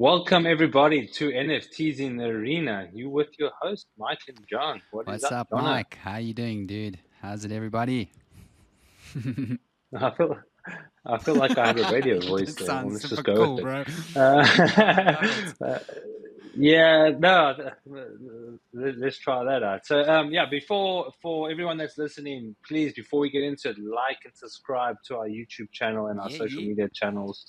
Welcome everybody to NFTs in the Arena. You with your host Mike and John. What's up, Mike? How you doing, dude? How's it, everybody? I feel like I have a radio voice. Sounds super cool, bro. Yeah, no, let's try that out. So, for everyone that's listening, please, before we get into it, like and subscribe to our YouTube channel and our social media channels.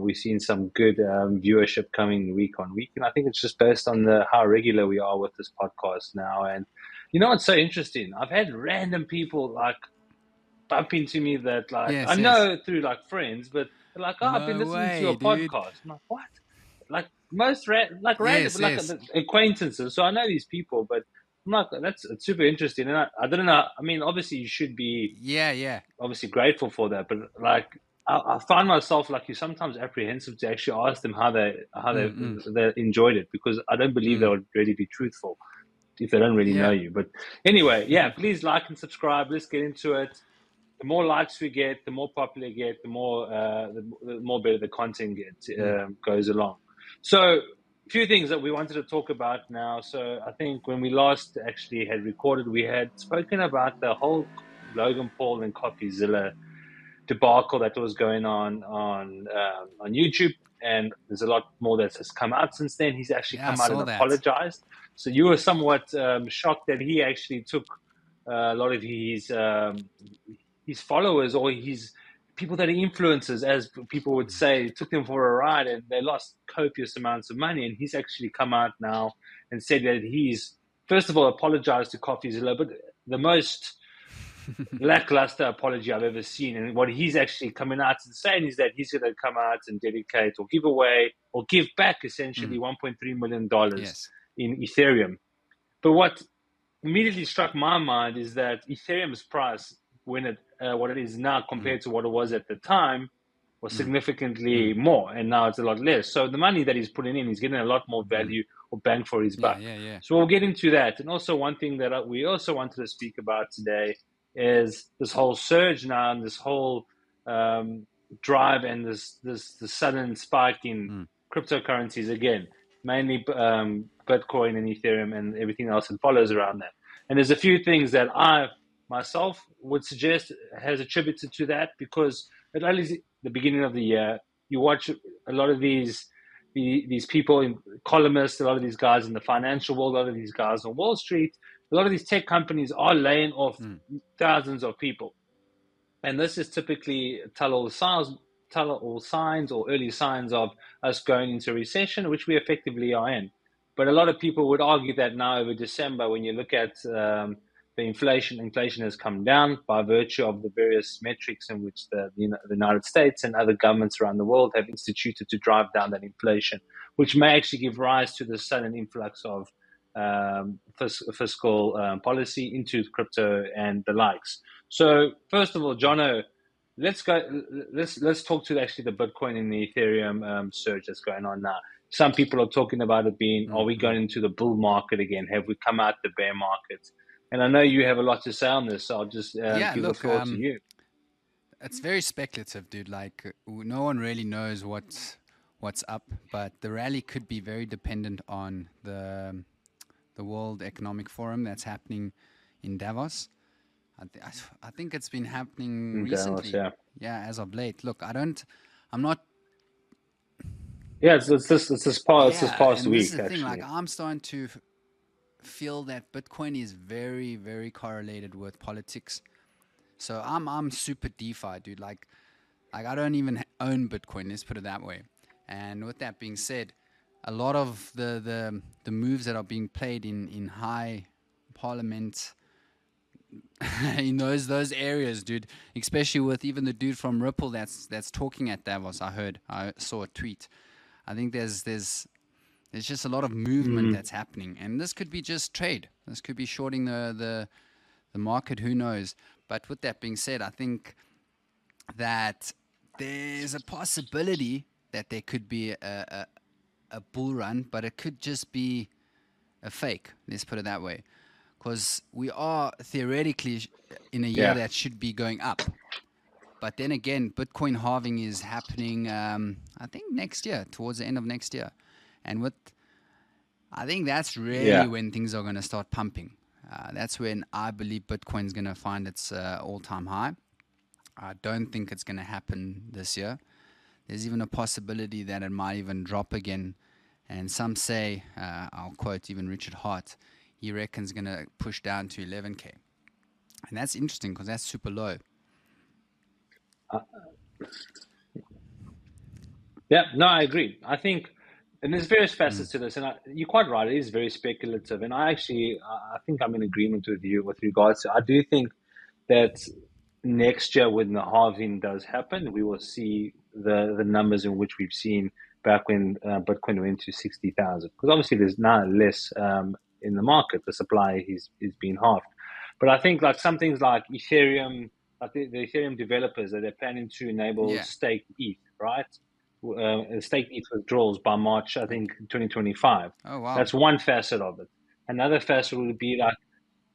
We've seen some good viewership coming week on week, and I think it's just based on how regular we are with this podcast now. And you know what's so interesting? I've had random people like bump into me that through like friends, but they're like, I've been listening to your podcast. I'm like, what? Like most random acquaintances. So I know these people, but I'm like, it's super interesting. And I don't know. I mean, obviously you should be obviously grateful for that, but like, I find myself like you sometimes apprehensive to actually ask them how they enjoyed it, because I don't believe they would really be truthful if they don't really know you. But anyway, please like and subscribe. Let's get into it. The more likes we get, the more popular we get, the more better the content goes along. So a few things that we wanted to talk about now. So I think when we last actually had recorded, we had spoken about the whole Logan Paul and Coffeezilla debacle that was going on YouTube, and there's a lot more that has come out since then. He's actually come out and apologized. So you were somewhat shocked that he actually took a lot of his followers, or his people that are influencers, as people would say, took them for a ride, and they lost copious amounts of money. And he's actually come out now and said that he's, first of all, apologized to Coffeezilla, but the most lackluster apology I've ever seen. And what he's actually coming out and saying is that he's going to come out and dedicate or give away or give back essentially $1.3 million in Ethereum. But what immediately struck my mind is that Ethereum's price, when it what it is now compared to what it was at the time, was significantly more, and now it's a lot less. So the money that he's putting in, he's getting a lot more value or bang for his buck. So we'll get into that. And also one thing that we also wanted to speak about today is this whole surge now, and this whole drive, and the sudden spike in cryptocurrencies again, mainly Bitcoin and Ethereum and everything else that follows around that. And there's a few things that I myself would suggest has attributed to that, because at least the beginning of the year, you watch a lot of these people, columnists, a lot of these guys in the financial world, a lot of these guys on Wall Street. A lot of these tech companies are laying off thousands of people. And this is typically tell all signs or early signs of us going into recession, which we effectively are in. But a lot of people would argue that now over December, when you look at the inflation has come down by virtue of the various metrics in which the United States and other governments around the world have instituted to drive down that inflation, which may actually give rise to the sudden influx of fiscal policy into crypto and the likes. So first of all, Jono, let's talk to actually the Bitcoin and the Ethereum surge that's going on now. Some people are talking about it being, are we going into the bull market again? Have we come out the bear market? And I know you have a lot to say on this, so I'll just give the floor to you. It's very speculative, dude. Like, no one really knows what's up, but the rally could be very dependent on the World Economic Forum that's happening in Davos. I think it's been happening recently. Davos, as of late. Look, I'm not. Yeah, it's this past week. This is the thing, like, I'm starting to feel that Bitcoin is very, very correlated with politics. So I'm super DeFi, dude. Like I don't even own Bitcoin. Let's put it that way. And with that being said, a lot of the moves that are being played in high parliament, in those areas, dude, especially with even the dude from Ripple that's talking at Davos. I saw a tweet. I think there's just a lot of movement that's happening, and this could be just trade. This could be shorting the market. Who knows? But with that being said, I think that there's a possibility that there could be a bull run, but it could just be a fake. Let's put it that way, because we are theoretically in a year that should be going up, But then again, Bitcoin halving is happening, I think, next year, towards the end of next year. And with, I think that's really when things are going to start pumping. That's when I believe Bitcoin's going to find its all-time high. I don't think it's going to happen this year. There's even a possibility that it might even drop again. And some say, I'll quote even Richard Hart, he reckons going to push down to 11K. And that's interesting because that's super low. Yeah, no, I agree. I think, and there's various facets to this, and you're quite right, it is very speculative. And I think I'm in agreement with you with regards to, I do think that next year when the halving does happen, we will see the numbers in which we've seen back when Bitcoin went to 60,000. Because obviously there's now less in the market, the supply is being halved. But I think like some things like Ethereum, like the Ethereum developers, that they're planning to enable staked ETH, right? Staked ETH withdrawals by March, I think, 2025. Oh, wow. That's one facet of it. Another facet would be like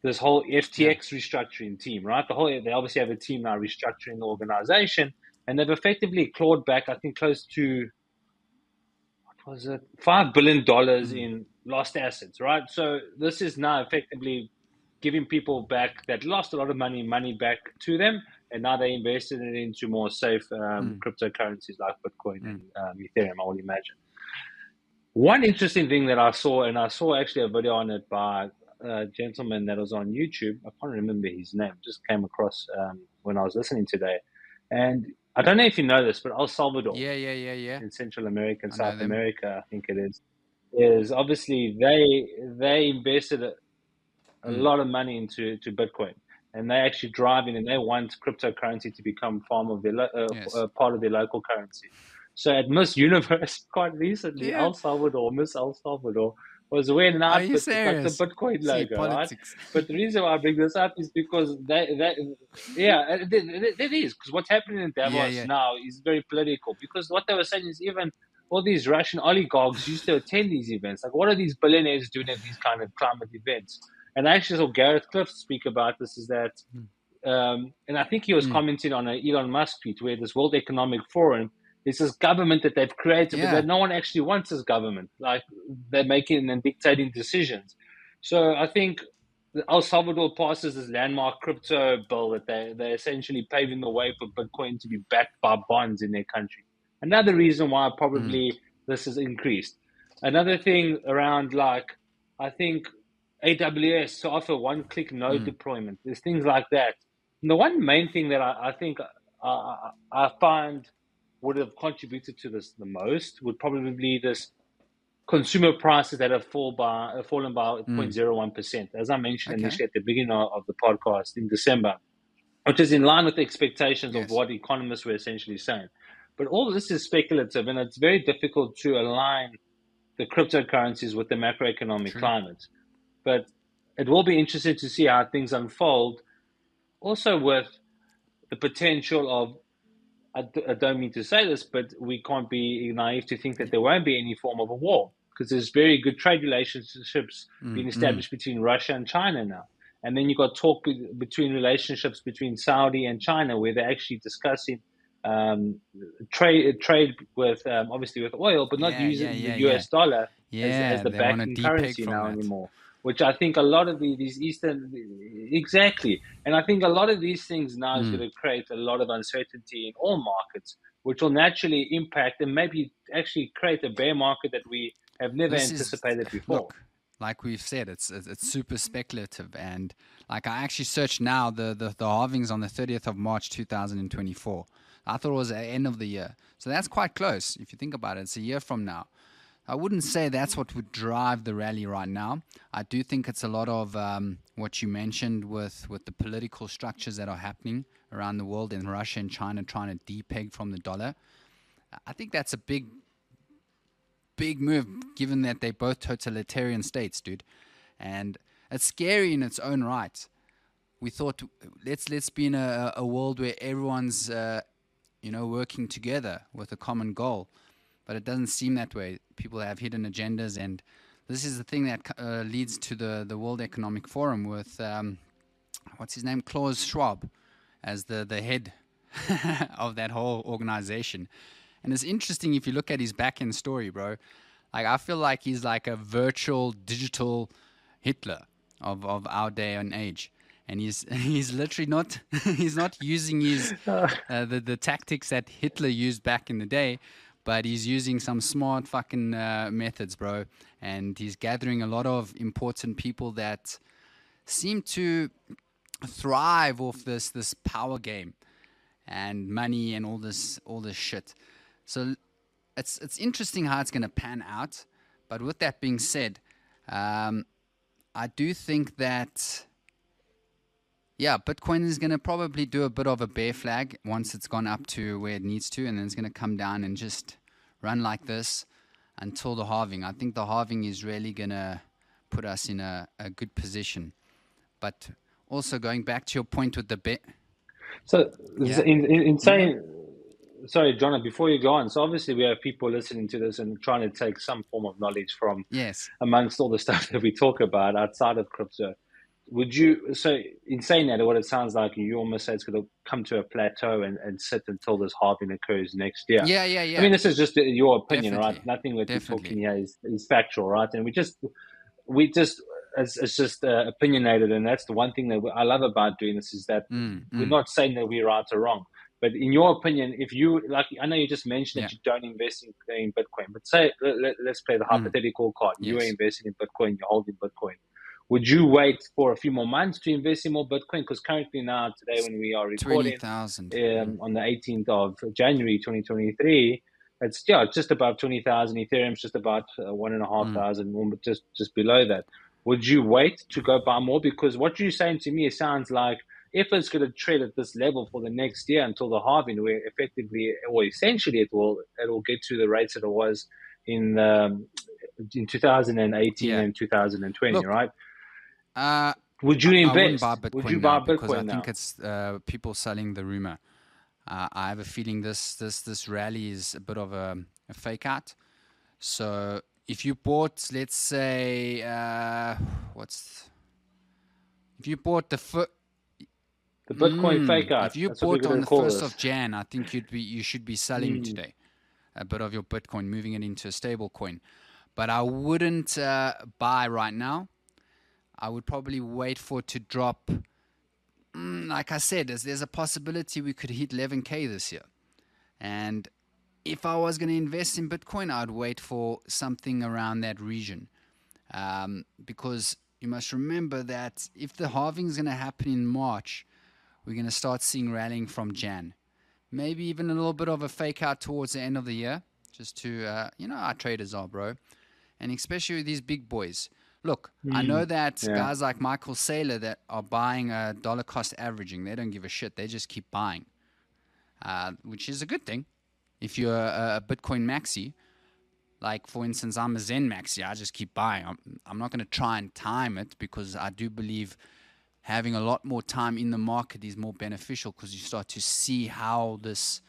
this whole FTX restructuring team, right? They obviously have a team now restructuring the organization, and they've effectively clawed back, I think, close to, what was it, $5 billion in lost assets, right? So this is now effectively giving people back that lost a lot of money back to them, and now they invested it into more safe cryptocurrencies like Bitcoin and Ethereum, I would imagine. One interesting thing that I saw, and I saw actually a video on it by a gentleman that was on YouTube, I can't remember his name, just came across when I was listening today. And I don't know if you know this, but El Salvador, in Central America and South America, I think it is obviously they invested a lot of money into Bitcoin, and they're actually driving, and they want cryptocurrency to become part of their local currency. So at Miss Universe, quite recently, Miss El Salvador was wearing an outfit with like the Bitcoin logo, right? But the reason why I bring this up is because it is, because what's happening in Davos now is very political, because what they were saying is even all these Russian oligarchs used to attend these events. Like, what are these billionaires doing at these kind of climate events? And I actually saw Gareth Cliff speak about this, is that, and I think he was commenting on an Elon Musk tweet where this World Economic Forum is this government that they've created, but that no one actually wants this government. Like, they're making and dictating decisions. So I think El Salvador passes this landmark crypto bill that they're essentially paving the way for Bitcoin to be backed by bonds in their country. Another reason why probably this has increased. Another thing around, like, I think AWS to offer one-click node deployment. There's things like that. And the one main thing that I think I find would have contributed to this the most would probably be this consumer prices that have fallen by 0.01%, as I mentioned initially at the beginning of the podcast in December, which is in line with the expectations of what economists were essentially saying. But all this is speculative, and it's very difficult to align the cryptocurrencies with the macroeconomic climate. But it will be interesting to see how things unfold. Also with the potential of, I don't mean to say this, but we can't be naive to think that there won't be any form of a war, because there's very good trade relationships being established between Russia and China now. And then you've got talk between relationships between Saudi and China, where they're actually discussing trade with, obviously with oil, but not using the US dollar as the backing currency now anymore. Which I think a lot of these and I think a lot of these things now is going to create a lot of uncertainty in all markets, which will naturally impact and maybe actually create a bear market that we have never anticipated before. Look, like we've said, it's super speculative, and like I actually searched now the halvings on the 30th of March 2024. I thought it was the end of the year, so that's quite close if you think about it. It's a year from now. I wouldn't say that's what would drive the rally right now. I do think it's a lot of what you mentioned with the political structures that are happening around the world, in Russia and China trying to depeg from the dollar. I think that's a big, big move, given that they're both totalitarian states, dude. And it's scary in its own right. We thought, let's be in a world where everyone's working together with a common goal. But it doesn't seem that way. People have hidden agendas, and this is the thing that leads to the World Economic Forum with, what's his name, Klaus Schwab, as the head of that whole organization. And it's interesting if you look at his back-end story, bro. Like, I feel like he's like a virtual digital Hitler of our day and age. And he's literally not he's not using his the tactics that Hitler used back in the day, but he's using some smart fucking methods, bro. And he's gathering a lot of important people that seem to thrive off this power game and money and all this shit. So it's interesting how it's going to pan out. But with that being said, I do think that, yeah, Bitcoin is going to probably do a bit of a bear flag once it's gone up to where it needs to, and then it's going to come down and just run like this until the halving. I think the halving is really going to put us in a good position. But also going back to your point with the bet. So yeah. in saying... Yeah. Sorry, Jonah, before you go on, so obviously we have people listening to this and trying to take some form of knowledge from, yes, amongst all the stuff that we talk about outside of crypto. Would you, so in saying that, what it sounds like, you almost say it's going to come to a plateau and sit until this halving occurs next year. Yeah. I mean, this is just your opinion, definitely, right? Nothing that we're talking here is factual, right? And we just it's just opinionated, and that's the one thing that I love about doing this is that we're not saying that we're right or wrong. But in your opinion, if you, like, I know you just mentioned that you don't invest in Bitcoin, but say, let's play the hypothetical card. Yes. You are investing in Bitcoin, you're holding Bitcoin. Would you wait for a few more months to invest in more Bitcoin? Because currently now, today, when we are recording, 20,000. On the 18th of January, 2023, it's just above 20,000. Ethereum's just about 1,500, just below that. Would you wait to go buy more? Because what you're saying to me, it sounds like, if it's going to trade at this level for the next year until the halving, where effectively or essentially it will get to the rates that it was in 2018 and 2020, look, right? Would you invest? Would you buy Bitcoin now? I think it's people selling the rumor. I have a feeling this rally is a bit of a fake out. So if you bought, let's say, the Bitcoin fake out. If you bought on the 1st of Jan, I think you should be selling today a bit of your Bitcoin, moving it into a stable coin. But I wouldn't buy right now. I would probably wait for it to drop. Like I said, there's a possibility we could hit 11K this year. And if I was going to invest in Bitcoin, I'd wait for something around that region. Because you must remember that if the halving is going to happen in March, we're going to start seeing rallying from Jan. Maybe even a little bit of a fake out towards the end of the year, just to, our traders are, bro. And especially with these big boys. Look, I know that guys like Michael Saylor that are buying dollar cost averaging, they don't give a shit. They just keep buying, which is a good thing. If you're a Bitcoin maxi, like for instance, I'm a Zen maxi, I just keep buying. I'm not going to try and time it because I do believe having a lot more time in the market is more beneficial because you start to see how this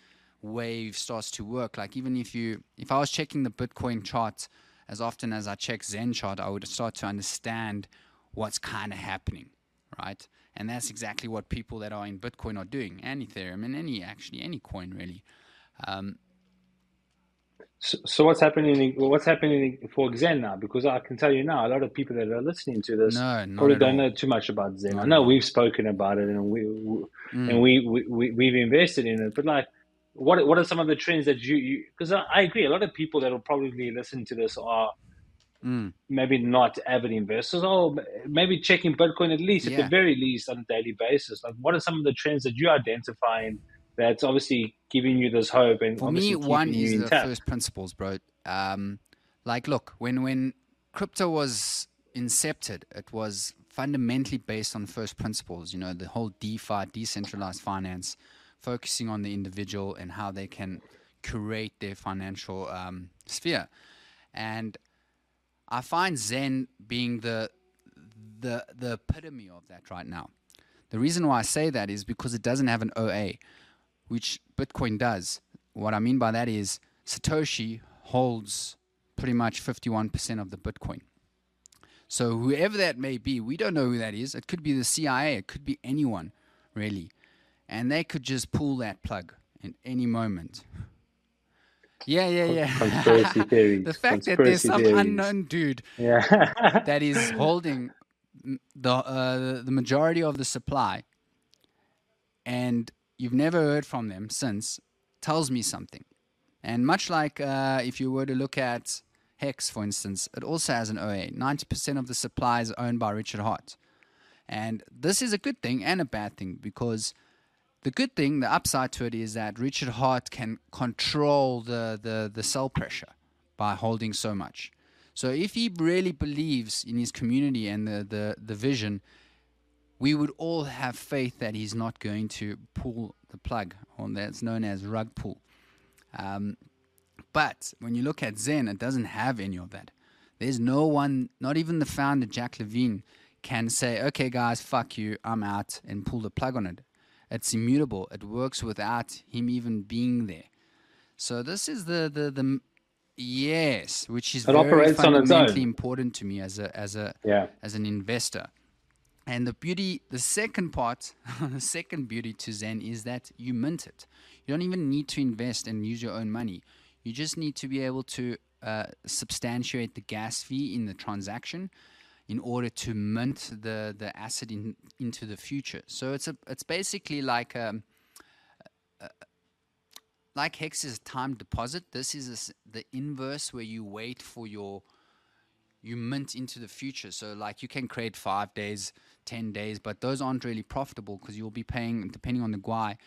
wave starts to work. Like even if I was checking the Bitcoin chart as often as I check Zen chart, I would start to understand what's kind of happening, right? And that's exactly what people that are in Bitcoin are doing, and Ethereum, and any coin really. So what's happening for Zen now? Because I can tell you now, a lot of people that are listening to this probably don't know too much about Zen. I know we've spoken about it and we've invested in it. But like, what are some of the trends that you? Because I agree, a lot of people that will probably listen to this are maybe not avid investors, or maybe checking Bitcoin at least at the very least on a daily basis. Like, what are some of the trends that you're identifying that's obviously giving you this hope? And for me, one is the first principles, bro. Look, when crypto was incepted, it was fundamentally based on first principles. You know, the whole DeFi, decentralized finance, focusing on the individual and how they can curate their financial sphere. And I find Zen being the epitome of that right now. The reason why I say that is because it doesn't have an OA, which Bitcoin does. What I mean by that is Satoshi holds pretty much 51% of the Bitcoin. So whoever that may be, we don't know who that is. It could be the CIA. It could be anyone, really. and they could just pull that plug at any moment. Yeah, yeah, yeah. Conspiracy theories. The fact that there's some unknown dude that is holding the majority of the supply, and you've never heard from them since, tells me something. And much like if you were to look at Hex, for instance, it also has an OA. 90% of the supply is owned by Richard Hart. And this is a good thing and a bad thing, because the good thing, the upside to it, is that Richard Hart can control the sell pressure by holding so much. So if he really believes in his community and the vision, we would all have faith that he's not going to pull the plug, on that's known as rug pull. But when you look at Zen, it doesn't have any of that. There's no one, not even the founder, Jack Levine, can say, okay, guys, fuck you, I'm out, and pull the plug on it. It's immutable. It works without him even being there. So this is the yes, which is very fundamentally important to me as an investor. And the beauty, the second part, the second beauty to Zen is that you mint it. You don't even need to invest and use your own money. You just need to be able to substantiate the gas fee in the transaction in order to mint the asset into the future. So it's basically like Hex is a time deposit. This is the inverse, where you wait for you mint into the future. So like you can create 5 days, 10 days, but those aren't really profitable, because you'll be paying, depending on the guy,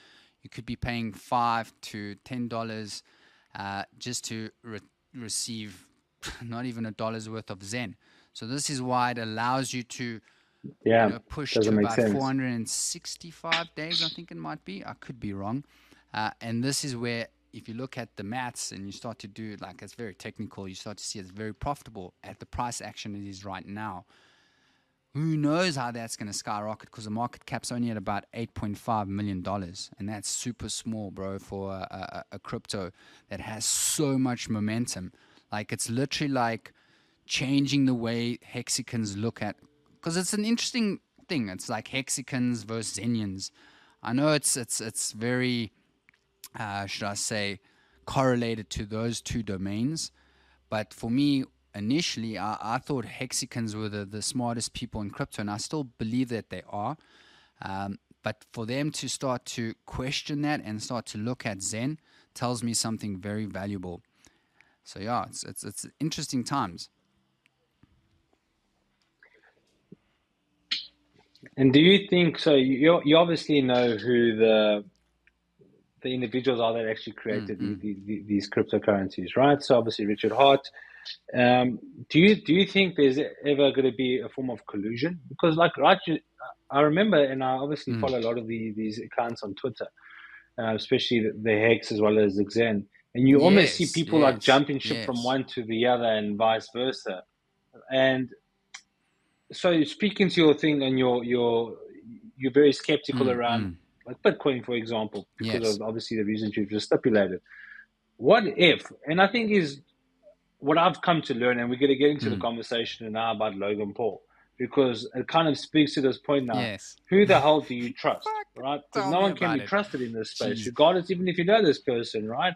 you could be paying $5 to $10 just to receive not even a dollar's worth of Zen. So this is why it allows you to push to about 465 days, I think it might be. I could be wrong. And this is where, if you look at the maths and you start to do, like, it's very technical, you start to see it's very profitable at the price action it is right now. Who knows how that's going to skyrocket, because the market cap's only at about $8.5 million. And that's super small, bro, for a crypto that has so much momentum. Like, it's literally like changing the way Hexicans look at, because it's an interesting thing. It's like Hexicans versus Zenians. I know it's very, should I say, correlated to those two domains. But for me, initially, I thought Hexicans were the smartest people in crypto, and I still believe that they are. But for them to start to question that and start to look at Zen tells me something very valuable. So yeah, it's interesting times. And do you think, so you obviously know who the individuals are that actually created these cryptocurrencies, right? So obviously Richard Hart. Do you think there's ever going to be a form of collusion? Because I remember, and I obviously follow a lot of these accounts on Twitter, especially the Hex as well as the Zen. And you almost see people like jumping ship from one to the other and vice versa. And so, speaking to your thing, and you're very skeptical around like Bitcoin, for example, because of obviously the reasons you've just stipulated. What if, and I think is what I've come to learn, and we're going to get into the conversation now about Logan Paul, because it kind of speaks to this point now. Yes. Who the hell do you trust, right? Because no one can be trusted in this space, regardless, even if you know this person, right?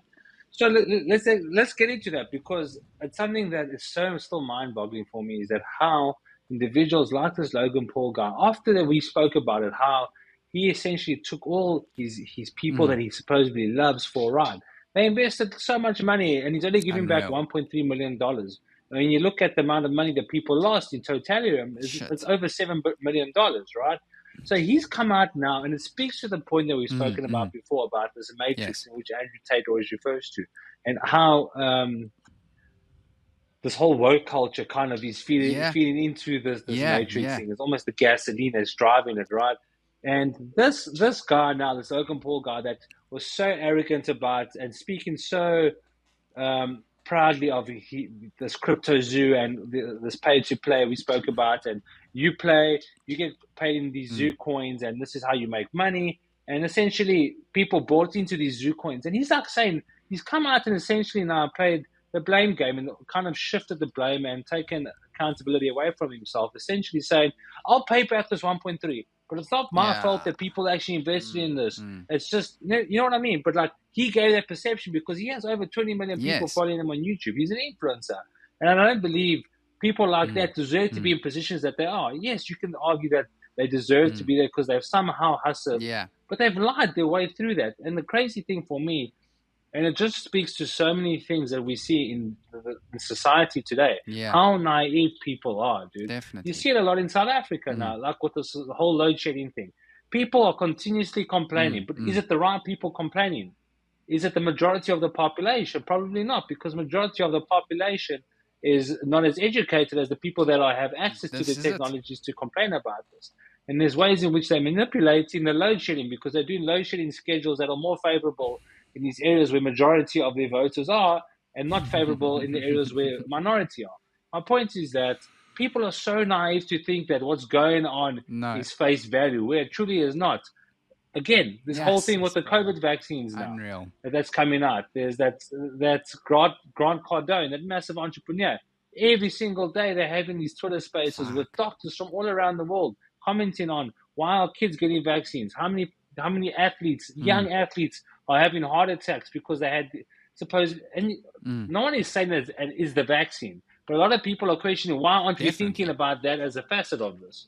So let's get into that, because it's something that is still mind-boggling for me, is that how individuals like this Logan Paul guy, after that we spoke about it, how he essentially took all his people that he supposedly loves for a ride. They invested so much money, and he's only giving back $1.3 million. When you look at the amount of money that people lost in Totalium, it's over $7 million, right? So he's come out now, and it speaks to the point that we've spoken about before, about this matrix in which Andrew Tate always refers to, and how this whole woke culture kind of is feeding into this matrix thing. It's almost the gasoline that's driving it, right? And this guy now, this Logan Paul guy that was so arrogant about and speaking so proudly of this CryptoZoo and this pay-to-play we spoke about, and you get paid in these zoo coins, and this is how you make money. And essentially, people bought into these zoo coins. And he's like saying, he's come out and essentially now played the blame game and kind of shifted the blame and taken accountability away from himself, essentially saying, I'll pay back this 1.3. But it's not my fault that people actually invested in this. It's just, you know what I mean? But like, he gave that perception because he has over 20 million people following him on YouTube. He's an influencer. And I don't believe people like that deserve to be in positions that they are. Yes, you can argue that they deserve to be there because they've somehow hustled. Yeah. But they've lied their way through that. And the crazy thing for me, and it just speaks to so many things that we see in the society today. Yeah. How naive people are, dude. Definitely. You see it a lot in South Africa now, like with this whole load shedding thing. People are continuously complaining, but is it the right people complaining? Is it the majority of the population? Probably not, because majority of the population is not as educated as the people that have access to the technologies to complain about this. And there's ways in which they're manipulating the load shedding because they're doing load shedding schedules that are more favorable in these areas where majority of their voters are, and not favorable in the areas where minority are. My point is that people are so naive to think that what's going on is face value, where it truly is not. Again, this whole thing with the COVID vaccines now, that's coming out. There's that Grant Cardone, that massive entrepreneur. Every single day they're having these Twitter spaces with doctors from all around the world commenting on why are kids getting vaccines, how many athletes, young athletes, are having heart attacks because they had no one is saying that it is the vaccine, but a lot of people are questioning why aren't we thinking about that as a facet of this.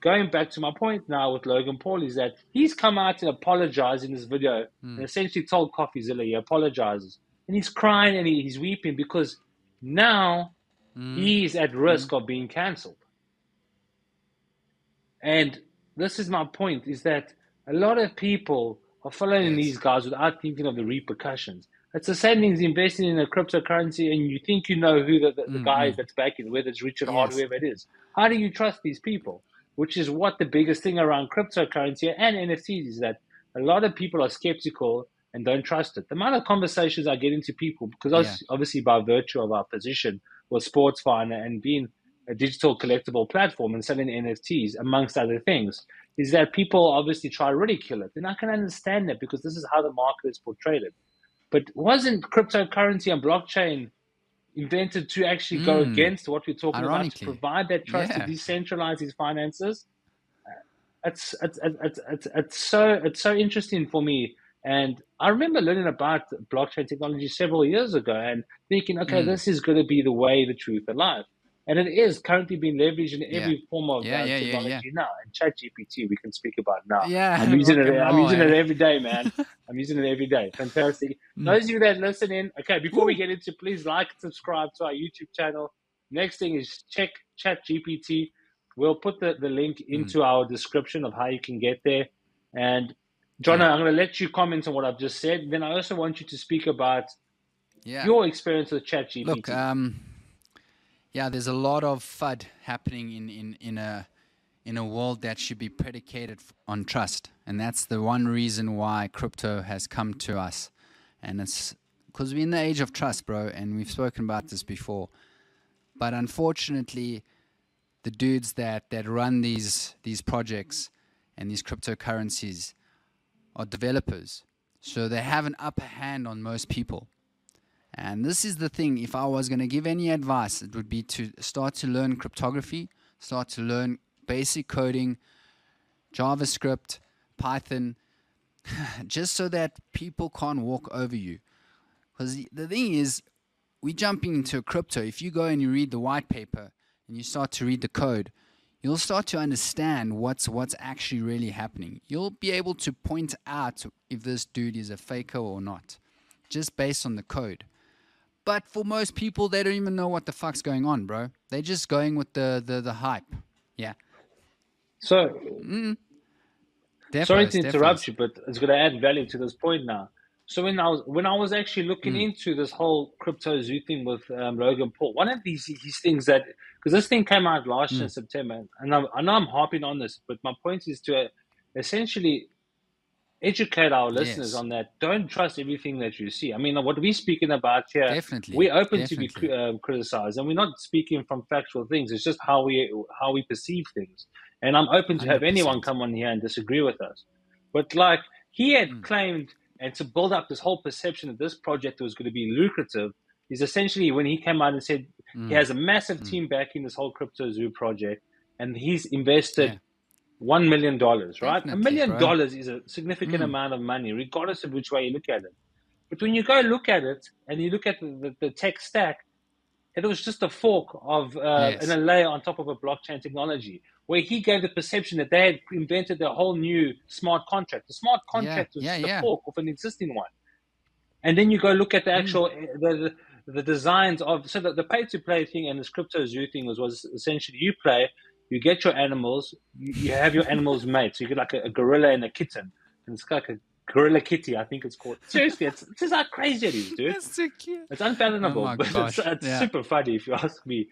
Going back to my point now with Logan Paul is that he's come out and apologized in this video and essentially told Coffeezilla he apologizes, and he's crying and he's weeping because now he's at risk of being cancelled. And this is my point, is that a lot of people are following these guys without thinking of the repercussions. It's the same thing as investing in a cryptocurrency and you think you know who the guy is that's backing, whether it's Richard Hart, whoever it is. How do you trust these people? Which is what the biggest thing around cryptocurrency and NFTs is, that a lot of people are skeptical and don't trust it. The amount of conversations I get into people, because obviously by virtue of our position with SportsFinder and being a digital collectible platform and selling NFTs, amongst other things, is that people obviously try to ridicule it. And I can understand that because this is how the market is portrayed it. But wasn't cryptocurrency and blockchain invented to actually go against what we're talking about, to provide that trust, to decentralize these finances? It's so interesting for me. And I remember learning about blockchain technology several years ago and thinking, okay, this is going to be the way, the truth, the life. And it is currently being leveraged in every form of technology now. And ChatGPT, we can speak about now. I'm using it every day, man. I'm using it every day. Fantastic. Those of you that are listening, okay, before we get into, please like and subscribe to our YouTube channel. Next thing is check ChatGPT. We'll put the link into our description of how you can get there. And, Jono, I'm going to let you comment on what I've just said. Then I also want you to speak about your experience with ChatGPT. Look, yeah, there's a lot of FUD happening in a world that should be predicated on trust. And that's the one reason why crypto has come to us. And it's because we're in the age of trust, bro, and we've spoken about this before. But unfortunately, the dudes that run these projects and these cryptocurrencies are developers. So they have an upper hand on most people. And this is the thing, if I was going to give any advice, it would be to start to learn cryptography, start to learn basic coding, JavaScript, Python, just so that people can't walk over you. Because the thing is, we're jumping into crypto. If you go and you read the white paper and you start to read the code, you'll start to understand what's actually really happening. You'll be able to point out if this dude is a faker or not, just based on the code. But for most people, they don't even know what the fuck's going on, bro. They're just going with the hype. Yeah. So, sorry to interrupt you, but it's going to add value to this point now. So when I was actually looking into this whole CryptoZoo thing with Logan Paul, one of these things that, because this thing came out last year in September, and I know I'm harping on this, but my point is to essentially educate our listeners on that. Don't trust everything that you see. I mean, what we're speaking about here, we're open to be criticized, and we're not speaking from factual things. It's just how we perceive things. And I'm open to 100%. Have anyone come on here and disagree with us. But like he had claimed, and to build up this whole perception that this project was going to be lucrative, is essentially when he came out and said he has a massive team backing this whole CryptoZoo project, and he's invested $1 million, right? $1 million is a significant amount of money, regardless of which way you look at it. But when you go look at it and you look at the tech stack, it was just a fork of and a layer on top of a blockchain technology, where he gave the perception that they had invented a whole new smart contract. The smart contract was just a fork of an existing one. And then you go look at the actual the designs of, so the pay-to-play thing and this CryptoZoo thing was essentially you play, you get your animals, you have your animals mate. So you get like a gorilla and a kitten. And it's like a gorilla kitty, I think it's called. Seriously, it's just how crazy it is, dude. It's so cute. It's unfathomable, but it's super funny if you ask me.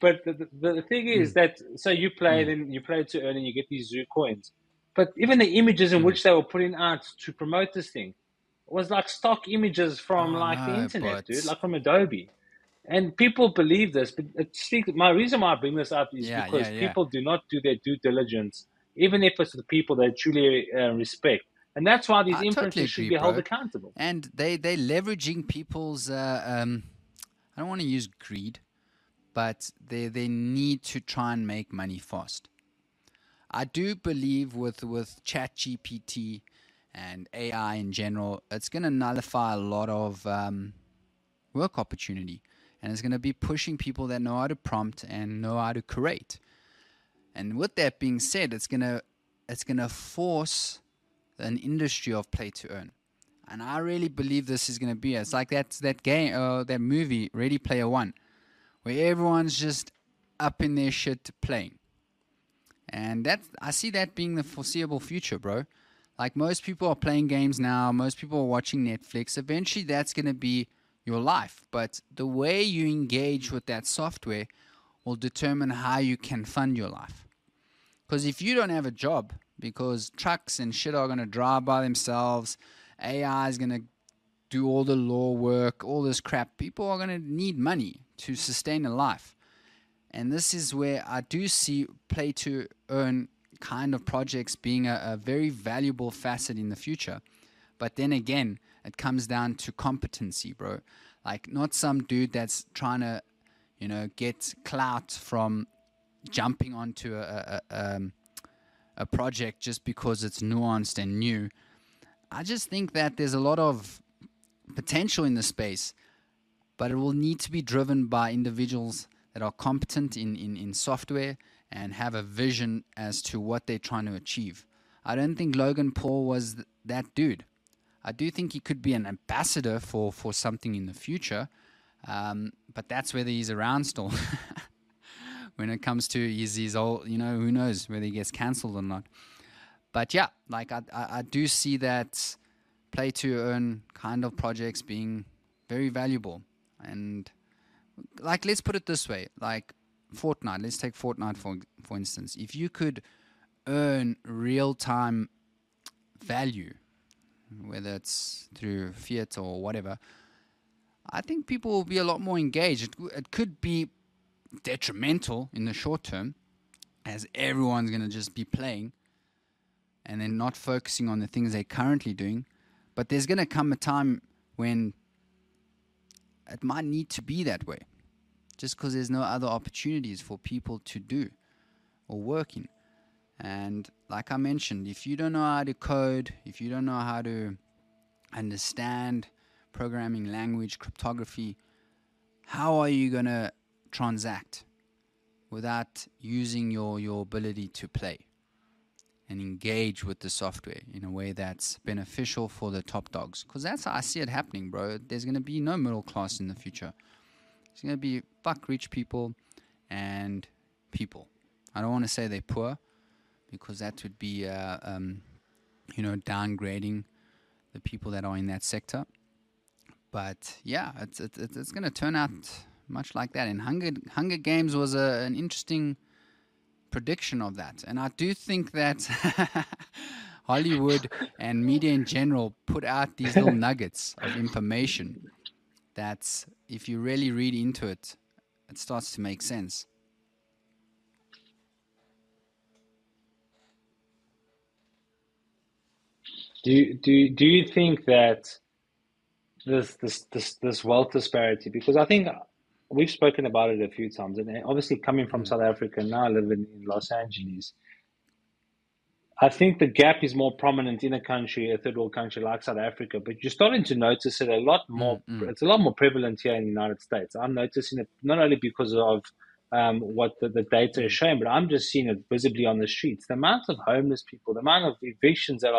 But the thing is that, so you play, then you play to earn and you get these zoo coins. But even the images in which they were putting out to promote this thing was like stock images from the internet, dude, like from Adobe. And people believe this, but my reason why I bring this up is because people do not do their due diligence, even if it's the people they truly respect. And that's why these influencers should be held accountable. And they're leveraging people's, I don't want to use greed, but they need to try and make money fast. I do believe with ChatGPT and AI in general, it's going to nullify a lot of work opportunity. And it's going to be pushing people that know how to prompt and know how to create. And with that being said, it's going to force an industry of play to earn. And I really believe this is going to be, it's like that game, that movie, Ready Player One, where everyone's just up in their shit playing. And I see that being the foreseeable future, bro. Like most people are playing games now, most people are watching Netflix. Eventually that's going to be your life. But the way you engage with that software will determine how you can fund your life. Because if you don't have a job, because trucks and shit are going to drive by themselves, AI is going to do all the law work, all this crap, people are going to need money to sustain a life. And this is where I do see play to earn kind of projects being a very valuable facet in the future. But then again, it comes down to competency, bro. Like not some dude that's trying to, get clout from jumping onto a project just because it's nuanced and new. I just think that there's a lot of potential in the space, but it will need to be driven by individuals that are competent in software and have a vision as to what they're trying to achieve. I don't think Logan Paul was that dude. I do think he could be an ambassador for something in the future, but that's whether he's around still. When it comes to his old, who knows whether he gets cancelled or not. But yeah, like I do see that play to earn kind of projects being very valuable. And like, let's put it this way, like Fortnite, let's take Fortnite for instance. If you could earn real time value, whether it's through fiat or whatever, I think people will be a lot more engaged. It could be detrimental in the short term, as everyone's going to just be playing and then not focusing on the things they're currently doing. But there's going to come a time when it might need to be that way, just because there's no other opportunities for people to do or work in. And like I mentioned, if you don't know how to code, if you don't know how to understand programming language, cryptography, how are you going to transact without using your ability to play and engage with the software in a way that's beneficial for the top dogs? Because that's how I see it happening, bro. There's going to be no middle class in the future. It's going to be fuck rich people and people. I don't want to say they're poor, because that would be downgrading the people that are in that sector. But yeah, it's going to turn out much like that. And Hunger Games was an interesting prediction of that. And I do think that Hollywood and media in general put out these little nuggets of information that if you really read into it, it starts to make sense. Do you think that this wealth disparity, because I think we've spoken about it a few times, and obviously coming from South Africa, now living in Los Angeles, I think the gap is more prominent in a third world country like South Africa, but you're starting to notice it a lot more. It's a lot more prevalent here in the United States. I'm noticing it not only because of what the data is showing, but I'm just seeing it visibly on the streets. The amount of homeless people, the amount of evictions that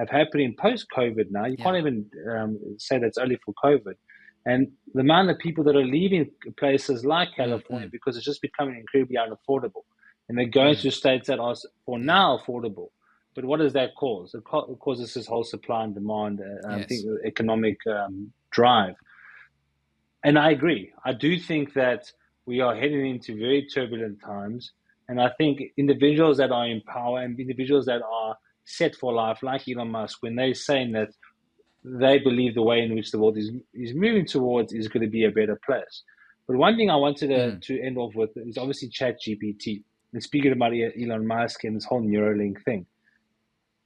have happened post-COVID now, you can't even say that's only for COVID. And the amount of people that are leaving places like California because it's just becoming incredibly unaffordable. And they're going to states that are for now affordable. But what does that cause? It causes this whole supply and demand, I think, economic drive. And I agree. I do think that we are heading into very turbulent times. And I think individuals that are in power and individuals that are set for life, like Elon Musk, when they're saying that they believe the way in which the world is moving towards is going to be a better place. But one thing I wanted to end off with is obviously ChatGPT. And speaking about Elon Musk and this whole Neuralink thing,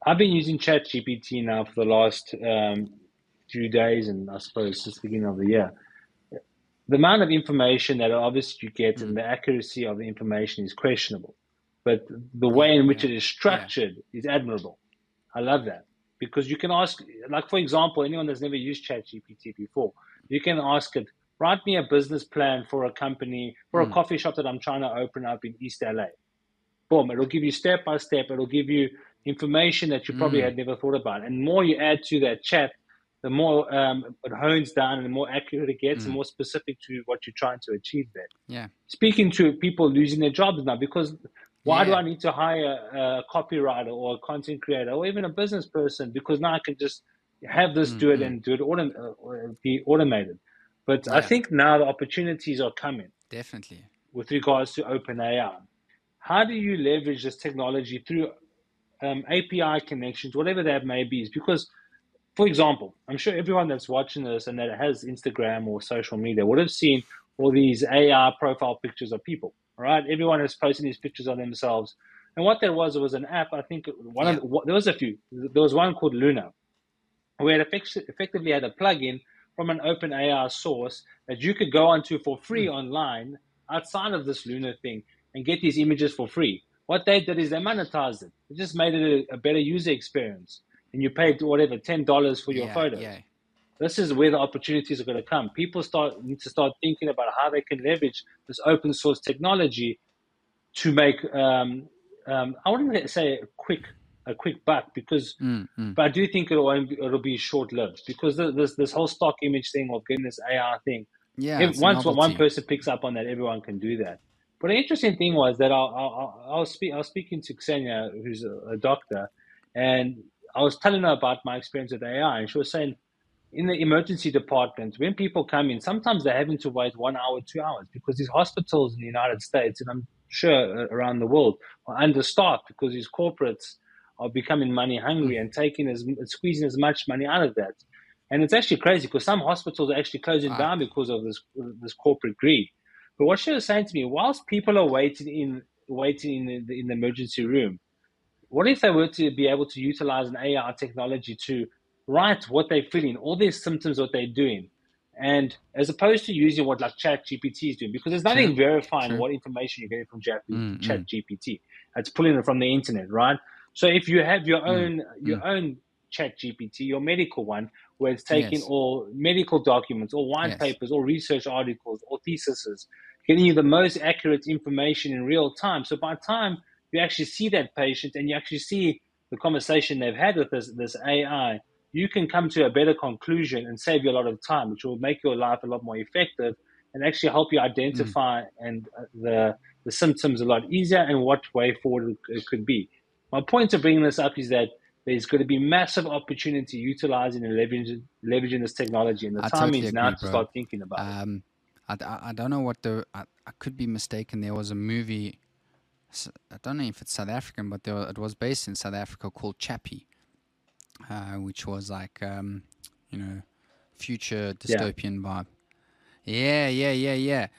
I've been using ChatGPT now for the last few days, and I suppose since the beginning of the year. The amount of information that obviously you get and the accuracy of the information is questionable, but the way in which it is structured is admirable. I love that, because you can ask, like, for example, anyone that's never used ChatGPT before, you can ask it, write me a business plan for a company, for a coffee shop that I'm trying to open up in East LA. Boom, it'll give you step by step. It'll give you information that you probably had never thought about. And the more you add to that chat, the more it hones down and the more accurate it gets and more specific to what you're trying to achieve there. Yeah. Speaking to people losing their jobs now, because why do I need to hire a copywriter or a content creator or even a business person? Because now I can just have this do it and do it be automated. But I think now the opportunities are coming. Definitely. With regards to OpenAI. How do you leverage this technology through API connections, whatever that may be? Because, for example, I'm sure everyone that's watching this and that has Instagram or social media would have seen all these AI profile pictures of people, right? Everyone is posting these pictures of themselves. And what there was an app, I think, there was a few. There was one called Luna, where it effectively had a plug-in from an open AI source that you could go onto for free online outside of this Luna thing and get these images for free. What they did is they monetized it. They just made it a better user experience. And you paid whatever, $10 for your photos. Yeah. This is where the opportunities are going to come. People need to start thinking about how they can leverage this open source technology to make, I wouldn't say a quick buck, because but I do think it'll be short-lived, because this whole stock image thing of getting this AR thing, once one person picks up on that, everyone can do that. But the interesting thing was that I was speaking to Xenia, who's a doctor, and I was telling her about my experience with AI, and she was saying in the emergency department, when people come in, sometimes they're having to wait 1 hour, 2 hours, because these hospitals in the United States, and I'm sure around the world, are understaffed because these corporates are becoming money hungry and squeezing as much money out of that. And it's actually crazy, because some hospitals are actually closing down because of this corporate greed. But what she was saying to me, whilst people are waiting in the emergency room, what if they were to be able to utilize an AR technology to write what they're feeling, all their symptoms, what they're doing, and as opposed to using what like ChatGPT is doing, because there's nothing verifying what information you're getting from ChatGPT. It's pulling it from the internet, right? So if you have your own ChatGPT, your medical one, where it's taking all medical documents, all white papers, all research articles, all theses, getting you the most accurate information in real time. So by the time you actually see that patient and you actually see the conversation they've had with this AI, you can come to a better conclusion and save you a lot of time, which will make your life a lot more effective and actually help you identify and the symptoms a lot easier and what way forward it could be. My point of bringing this up is that there's going to be massive opportunity utilizing and leveraging this technology, and the time is now to start thinking about it. I don't know what I could be mistaken. There was a movie, I don't know if it's South African, but it was based in South Africa, called Chappie, which was like, future dystopian vibe. Yeah.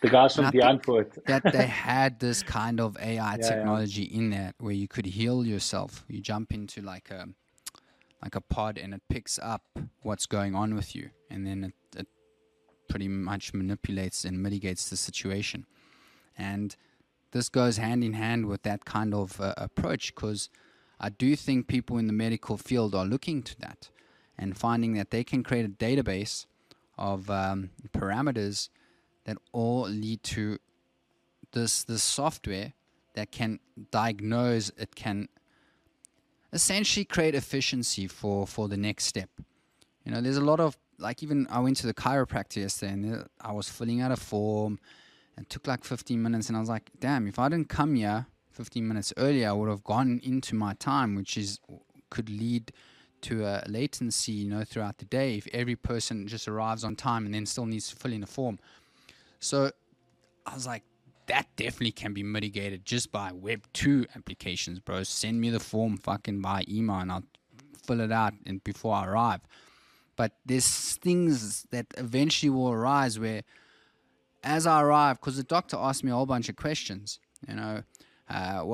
The guys from Beyond Food. That they had this kind of AI technology in that, where you could heal yourself. You jump into like a pod, and it picks up what's going on with you, and then it pretty much manipulates and mitigates the situation. And this goes hand in hand with that kind of approach, because I do think people in the medical field are looking to that and finding that they can create a database of parameters that all lead to this software that can diagnose, it can essentially create efficiency for the next step. You know, there's a lot of, like, even I went to the chiropractor yesterday and I was filling out a form and it took like 15 minutes and I was like, damn, if I didn't come here 15 minutes earlier, I would have gone into my time, which is could lead to a latency, you know, throughout the day if every person just arrives on time and then still needs to fill in a form. So I was like, that definitely can be mitigated just by Web 2 applications, bro. Send me the form fucking by email and I'll fill it out and before I arrive. But there's things that eventually will arise where as I arrive, because the doctor asked me a whole bunch of questions, you know, are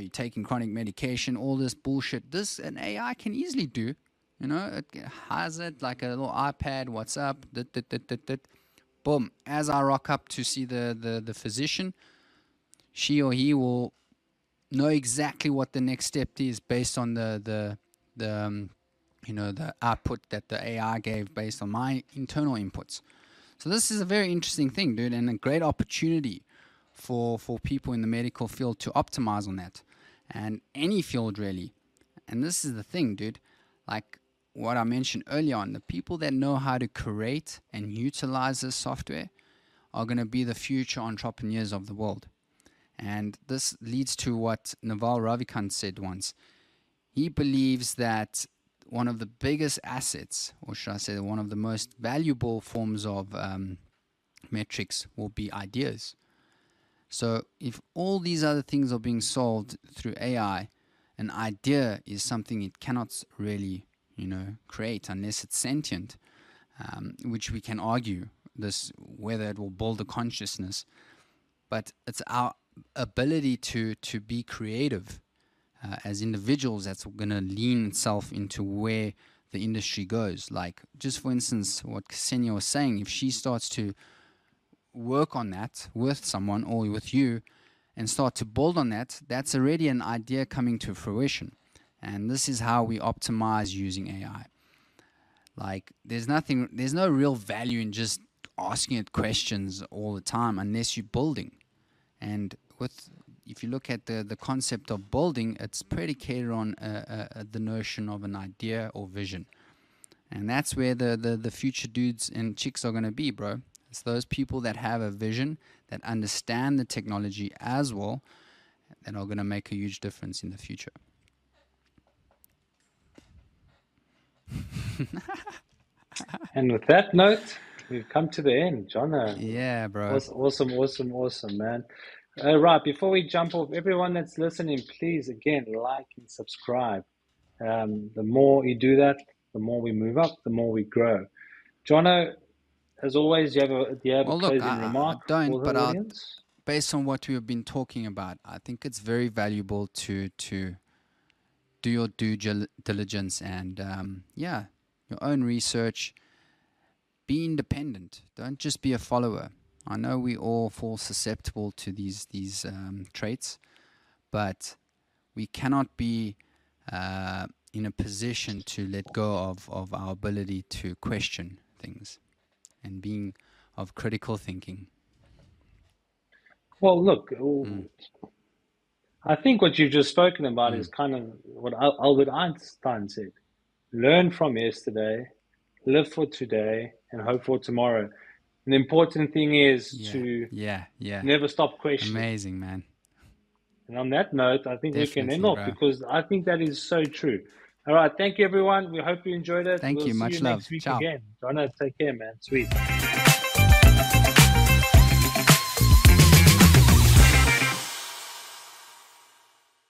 you taking chronic medication, all this bullshit. This an AI can easily do, you know. It has it like a little iPad, what's up, boom. As I rock up to see the physician, she or he will know exactly what the next step is based on you know, the output that the AI gave based on my internal inputs. So this is a very interesting thing, dude, and a great opportunity for people in the medical field to optimize on that, and any field really. And this is the thing, dude, like what I mentioned earlier on, the people that know how to create and utilize this software are going to be the future entrepreneurs of the world. And this leads to what Naval Ravikant said once. He believes that one of the biggest assets, or should I say one of the most valuable forms of metrics, will be ideas. So if all these other things are being solved through AI, an idea is something it cannot really, you know, create unless it's sentient, which we can argue this whether it will build a consciousness. But it's our ability to be creative as individuals that's going to lean itself into where the industry goes. Like, just for instance, what Ksenia was saying, if she starts to work on that with someone or with you and start to build on that, that's already an idea coming to fruition. And this is how we optimize using AI. Like, there's no real value in just asking it questions all the time unless you're building. And if you look at the concept of building, it's predicated on the notion of an idea or vision. And that's where the future dudes and chicks are going to be, bro. It's those people that have a vision, that understand the technology as well, that are going to make a huge difference in the future. And with that note, we've come to the end, Jono. Yeah, bro. Awesome, man. Right, before we jump off, everyone that's listening, please, again, like and subscribe. The more you do that, the more we move up, the more we grow. Jono, as always, do you have a closing remark? I don't, but based on what we have been talking about, I think it's very valuable to do your due diligence and, your own research. Be independent. Don't just be a follower. I know we all fall susceptible to these traits, but we cannot be in a position to let go of our ability to question things and being of critical thinking. Well, look, I think what you've just spoken about is kind of what Albert Einstein said. Learn from yesterday, live for today, and hope for tomorrow. And the important thing is to never stop questioning. Amazing, man. And on that note, I think we can end off, because I think that is so true. All right. Thank you, everyone. We hope you enjoyed it. Thank you. Much love. Next week again. Jono, take care, man. Sweet.